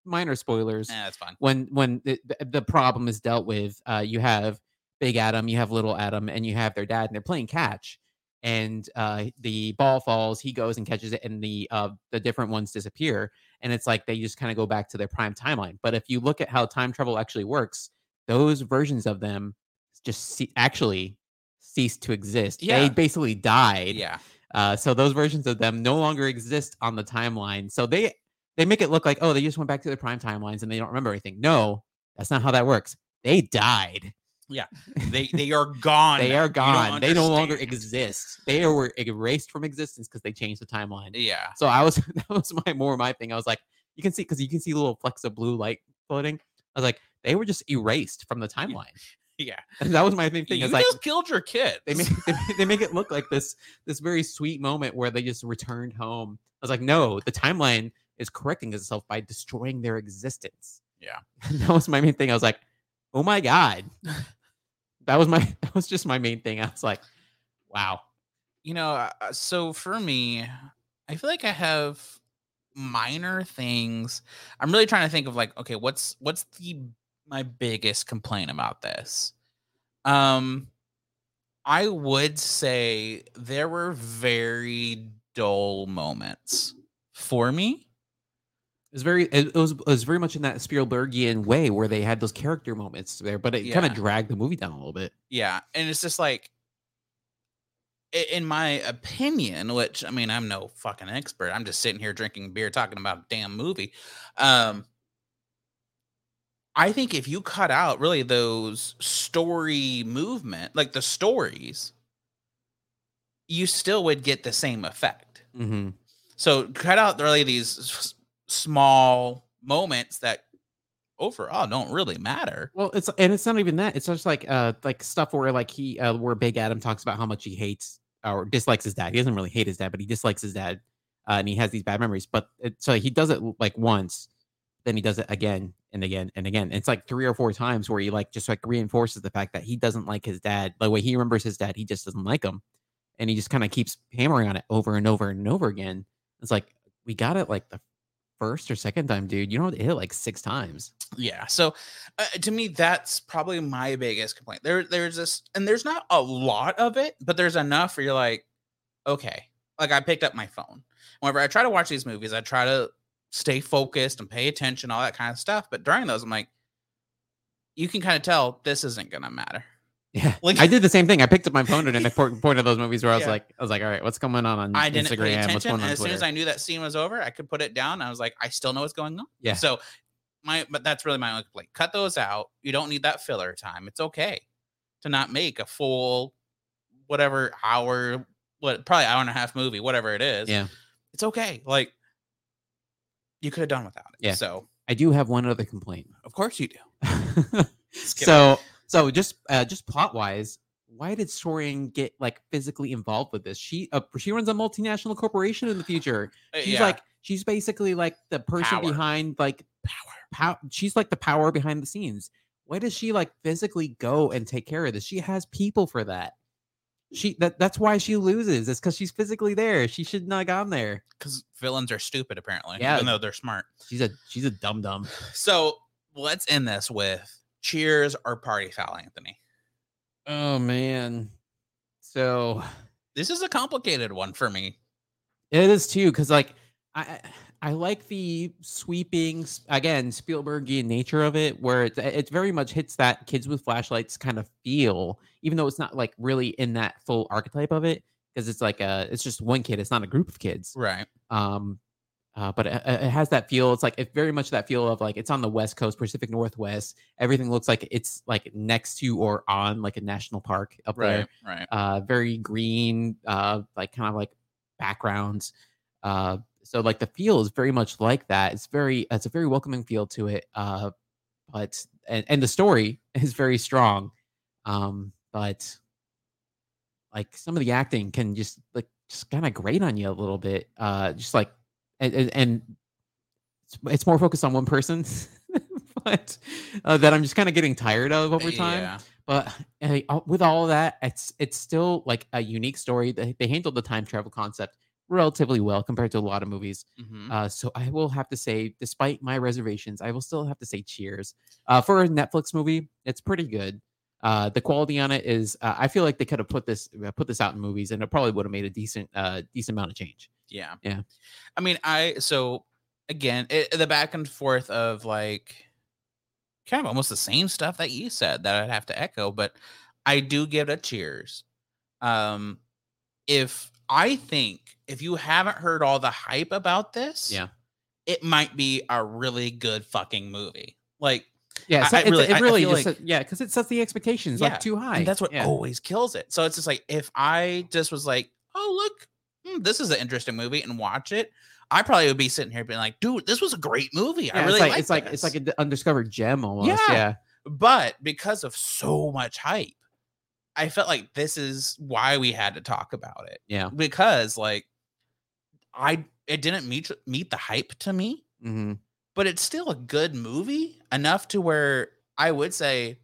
minor spoilers. Yeah, that's fine. When when the, the problem is dealt with, uh, you have Big Adam, you have Little Adam, and you have their dad, and they're playing catch. And uh, the ball falls, he goes and catches it, and the uh, the different ones disappear. And it's like they just kind of go back to their prime timeline. But if you look at how time travel actually works, those versions of them just see- actually ceased to exist. Yeah. They basically died. Yeah. Uh, so those versions of them no longer exist on the timeline. So they, they make it look like, oh, they just went back to their prime timelines and they don't remember everything. No, that's not how that works. They died. Yeah, they they are gone. They are gone. They no longer exist. They were erased from existence because they changed the timeline. Yeah. So I was that was my more my thing. I was like, you can see because you can see little flecks of blue light floating. I was like, they were just erased from the timeline. Yeah, and that was my main thing. You just like, killed your kid. They make they, they make it look like this this very sweet moment where they just returned home. I was like, no, the timeline is correcting itself by destroying their existence. Yeah, and that was my main thing. I was like, oh my god. That was my, that was just my main thing. I was like, wow. You know, uh, so for me, I feel like I have minor things. I'm really trying to think of like, okay, what's, what's the, my biggest complaint about this? Um, I would say there were very dull moments for me. It was very, it was, it was very much in that Spielbergian way where they had those character moments there, but it yeah. kind of dragged the movie down a little bit. Yeah, and it's just like in my opinion, which, I mean, I'm no fucking expert. I'm just sitting here drinking beer, talking about a damn movie. Um, I think if you cut out really those story movement, like the stories, you still would get the same effect. Mm-hmm. So cut out really these small moments that overall don't really matter. Well, it's, and it's not even that. It's just like uh like stuff where like he uh, where Big Adam talks about how much he hates or dislikes his dad. He doesn't really hate his dad, but he dislikes his dad, uh, and he has these bad memories. But it, so he does it like once, then he does it again and again and again. It's like three or four times where he like just like reinforces the fact that he doesn't like his dad. The way he remembers his dad, he just doesn't like him, and he just kind of keeps hammering on it over and over and over again. It's like, we got it like the first or second time, dude. You don't have to hit it like six times. Yeah. So uh, to me, that's probably my biggest complaint. There, there's this, and there's not a lot of it, but there's enough where you're like, okay. Like I picked up my phone. Whenever I try to watch these movies, I try to stay focused and pay attention, all that kind of stuff. But during those, I'm like, you can kind of tell this isn't going to matter. Yeah, like, I did the same thing. I picked up my phone and I pointed those movies where I was yeah. like, I was like, all right, what's going on on I didn't Instagram? Pay attention, what's going on and as Twitter? Soon as I knew that scene was over, I could put it down. I was like, I still know what's going on. Yeah. So my, but that's really my only complaint. Cut those out. You don't need that filler time. It's okay to not make a full, whatever hour, what probably hour and a half movie, whatever it is. Yeah. It's okay. Like you could have done without it. Yeah. So I do have one other complaint. Of course you do. so. So just uh, just plot wise, why did Soren get like physically involved with this? She uh, she runs a multinational corporation in the future. She's yeah. like she's basically like the person power. behind like power. power. She's like the power behind the scenes. Why does she like physically go and take care of this? She has people for that. She that that's why she loses. It's because she's physically there. She should not have gone there. Because villains are stupid apparently. Yeah, even though they're smart. She's a she's a dumb dumb. So let's end this with. Cheers or party foul, Anthony? Oh, man. So this is a complicated one for me. It is, too, because like I I like the sweeping, again, Spielbergian nature of it, where it, it very much hits that Kids with Flashlights kind of feel, even though it's not like really in that full archetype of it, because it's like a, it's just one kid. It's not a group of kids. Right. Um. Uh, but it, it has that feel. It's like it's very much that feel of like it's on the West Coast, Pacific Northwest. Everything looks like it's like next to or on like a national park up right, there. Right. Uh, very green, uh, like kind of like backgrounds. Uh, so like the feel is very much like that. It's very it's a very welcoming feel to it. Uh, but and, and the story is very strong. Um, but like some of the acting can just like just kind of grate on you a little bit. Uh, just like. And, and it's more focused on one person, but uh, that I'm just kind of getting tired of over time. Yeah. But uh, with all of that, it's it's still like a unique story. They, they handled the time travel concept relatively well compared to a lot of movies. Mm-hmm. Uh, so I will have to say, despite my reservations, I will still have to say cheers. Uh, for a Netflix movie, it's pretty good. Uh, the quality on it is, uh, I feel like they could have put this put this out in movies, and it probably would have made a decent uh, decent amount of change. Yeah, yeah. I mean, I so again it, the back and forth of like kind of almost the same stuff that you said that I'd have to echo, but I do give it a cheers. Um, if I think if you haven't heard all the hype about this, yeah, it might be a really good fucking movie. Like. Yeah, so I, it, really, it really just like, yeah, because it sets the expectations yeah, like too high. And that's what yeah. always kills it. So it's just like if I just was like, oh look, hmm, this is an interesting movie, and watch it, I probably would be sitting here being like, dude, this was a great movie. Yeah, I really like it's like it's like, it's like an undiscovered gem almost. Yeah. yeah, but because of so much hype, I felt like this is why we had to talk about it. Yeah, because like I it didn't meet meet the hype to me. Mm-hmm. But it's still a good movie enough to where I would say,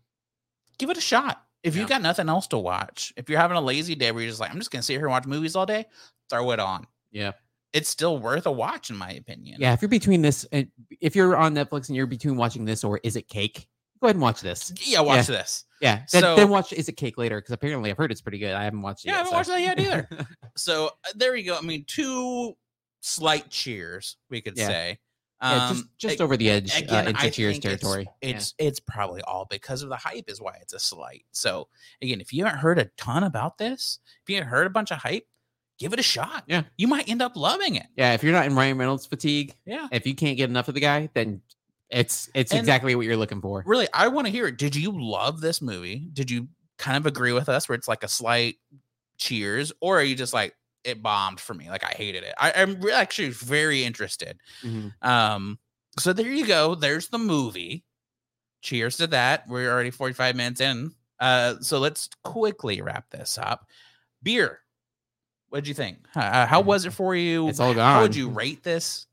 give it a shot. If yeah. you got nothing else to watch, if you're having a lazy day where you're just like, I'm just going to sit here and watch movies all day, throw it on. Yeah. It's still worth a watch in my opinion. Yeah. If you're between this and if you're on Netflix and you're between watching this or Is It Cake, go ahead and watch this. Yeah. Watch yeah. this. Yeah. Then, so, then watch Is It Cake later. Cause apparently I've heard it's pretty good. I haven't watched it. Yeah. Yet, I haven't so. watched that yet either. So uh, there you go. I mean, two slight cheers we could yeah. say. Um, yeah, just just it, over the edge again, uh, into I Cheers territory. It's yeah. it's probably all because of the hype is why it's a slight. So again, if you haven't heard a ton about this, if you haven't heard a bunch of hype, give it a shot. Yeah, you might end up loving it. Yeah, if you're not in Ryan Reynolds fatigue, yeah, if you can't get enough of the guy, then it's it's and exactly what you're looking for. Really, I want to hear it. Did you love this movie? Did you kind of agree with us where it's like a slight Cheers, or are you just like, it bombed for me, like I hated it? I, I'm actually very interested. Mm-hmm. Um, so there you go. There's the movie. Cheers to that. We're already forty-five minutes in. Uh, so let's quickly wrap this up. Beer. What'd you think? Uh, how was it for you? It's all gone. How would you rate this?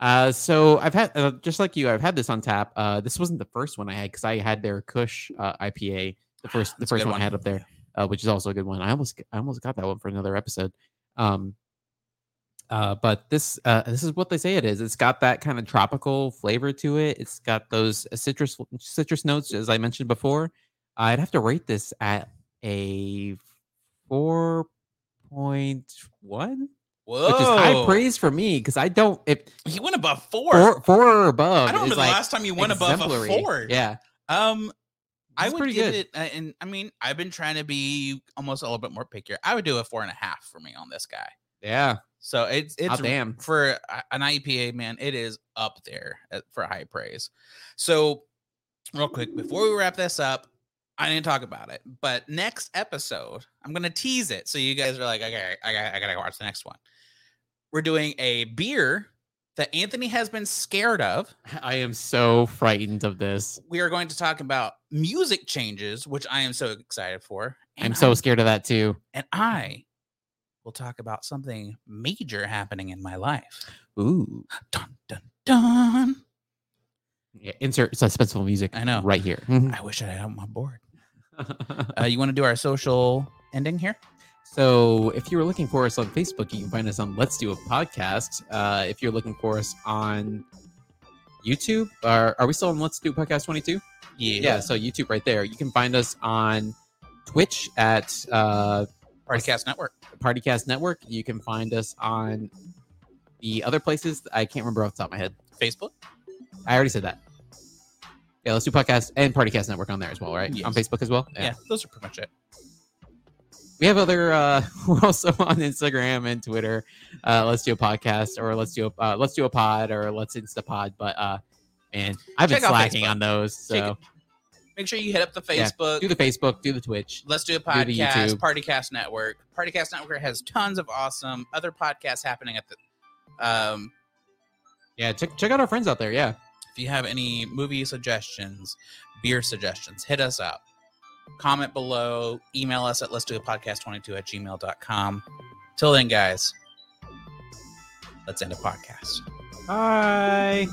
Uh, so I've had uh, just like you. I've had this on tap. Uh, this wasn't the first one I had because I had their Kush uh, I P A. The first, the first one, one I had up there, uh, which is also a good one. I almost, I almost got that one for another episode. Um, uh, but this, uh, this is what they say it is. It's got that kind of tropical flavor to it. It's got those citrus, citrus notes, as I mentioned before. I'd have to rate this at a four point one, Whoa. Which is high praise for me because I don't. If you went above four, four, four or above, I don't remember the like last time you went exemplary. above a four. Yeah. Um, I would give good. it, uh, and I mean, I've been trying to be almost a little bit more pickier. I would do a four and a half for me on this guy. Yeah. So it's it's oh, damn. for an I P A, man. It is up there for high praise. So, real quick before we wrap this up, I didn't talk about it, but next episode I'm gonna tease it. So you guys are like, okay, I gotta, I gotta watch the next one. We're doing a beer that Anthony has been scared of. I am so frightened of this. We are going to talk about music changes, which I am so excited for. And I'm so I, scared of that too. And I will talk about something major happening in my life. Ooh. Dun, dun, dun. Yeah, insert suspenseful music. I know. Right here. I wish I had my board. uh, you want to do our social ending here? So if you were looking for us on Facebook, you can find us on Let's Do a Podcast. Uh, if you're looking for us on YouTube, are, are we still on Let's Do Podcast twenty-two? Yeah. Yeah, so YouTube right there. You can find us on Twitch at uh, Partycast Network. Partycast Network. You can find us on the other places. I can't remember off the top of my head. Facebook? I already said that. Yeah, Let's Do Podcast and Partycast Network on there as well, right? Yes. On Facebook as well? Yeah. yeah, those are pretty much it. We have other, uh, we're also on Instagram and Twitter. Uh, let's do a podcast or let's do a, uh, let's do a pod or let's Instapod. But, uh, man, I've been Check slacking on those. So make sure you hit up the Facebook. Yeah, do the Facebook, do the Twitch. Let's do a podcast, do Partycast Network. Partycast Network has tons of awesome other podcasts happening at the, um, yeah, check, check out our friends out there. Yeah. If you have any movie suggestions, beer suggestions, hit us up. Comment below, email us at let's do a podcast twenty-two at gmail dot com. Till then, guys, let's end a podcast. Bye.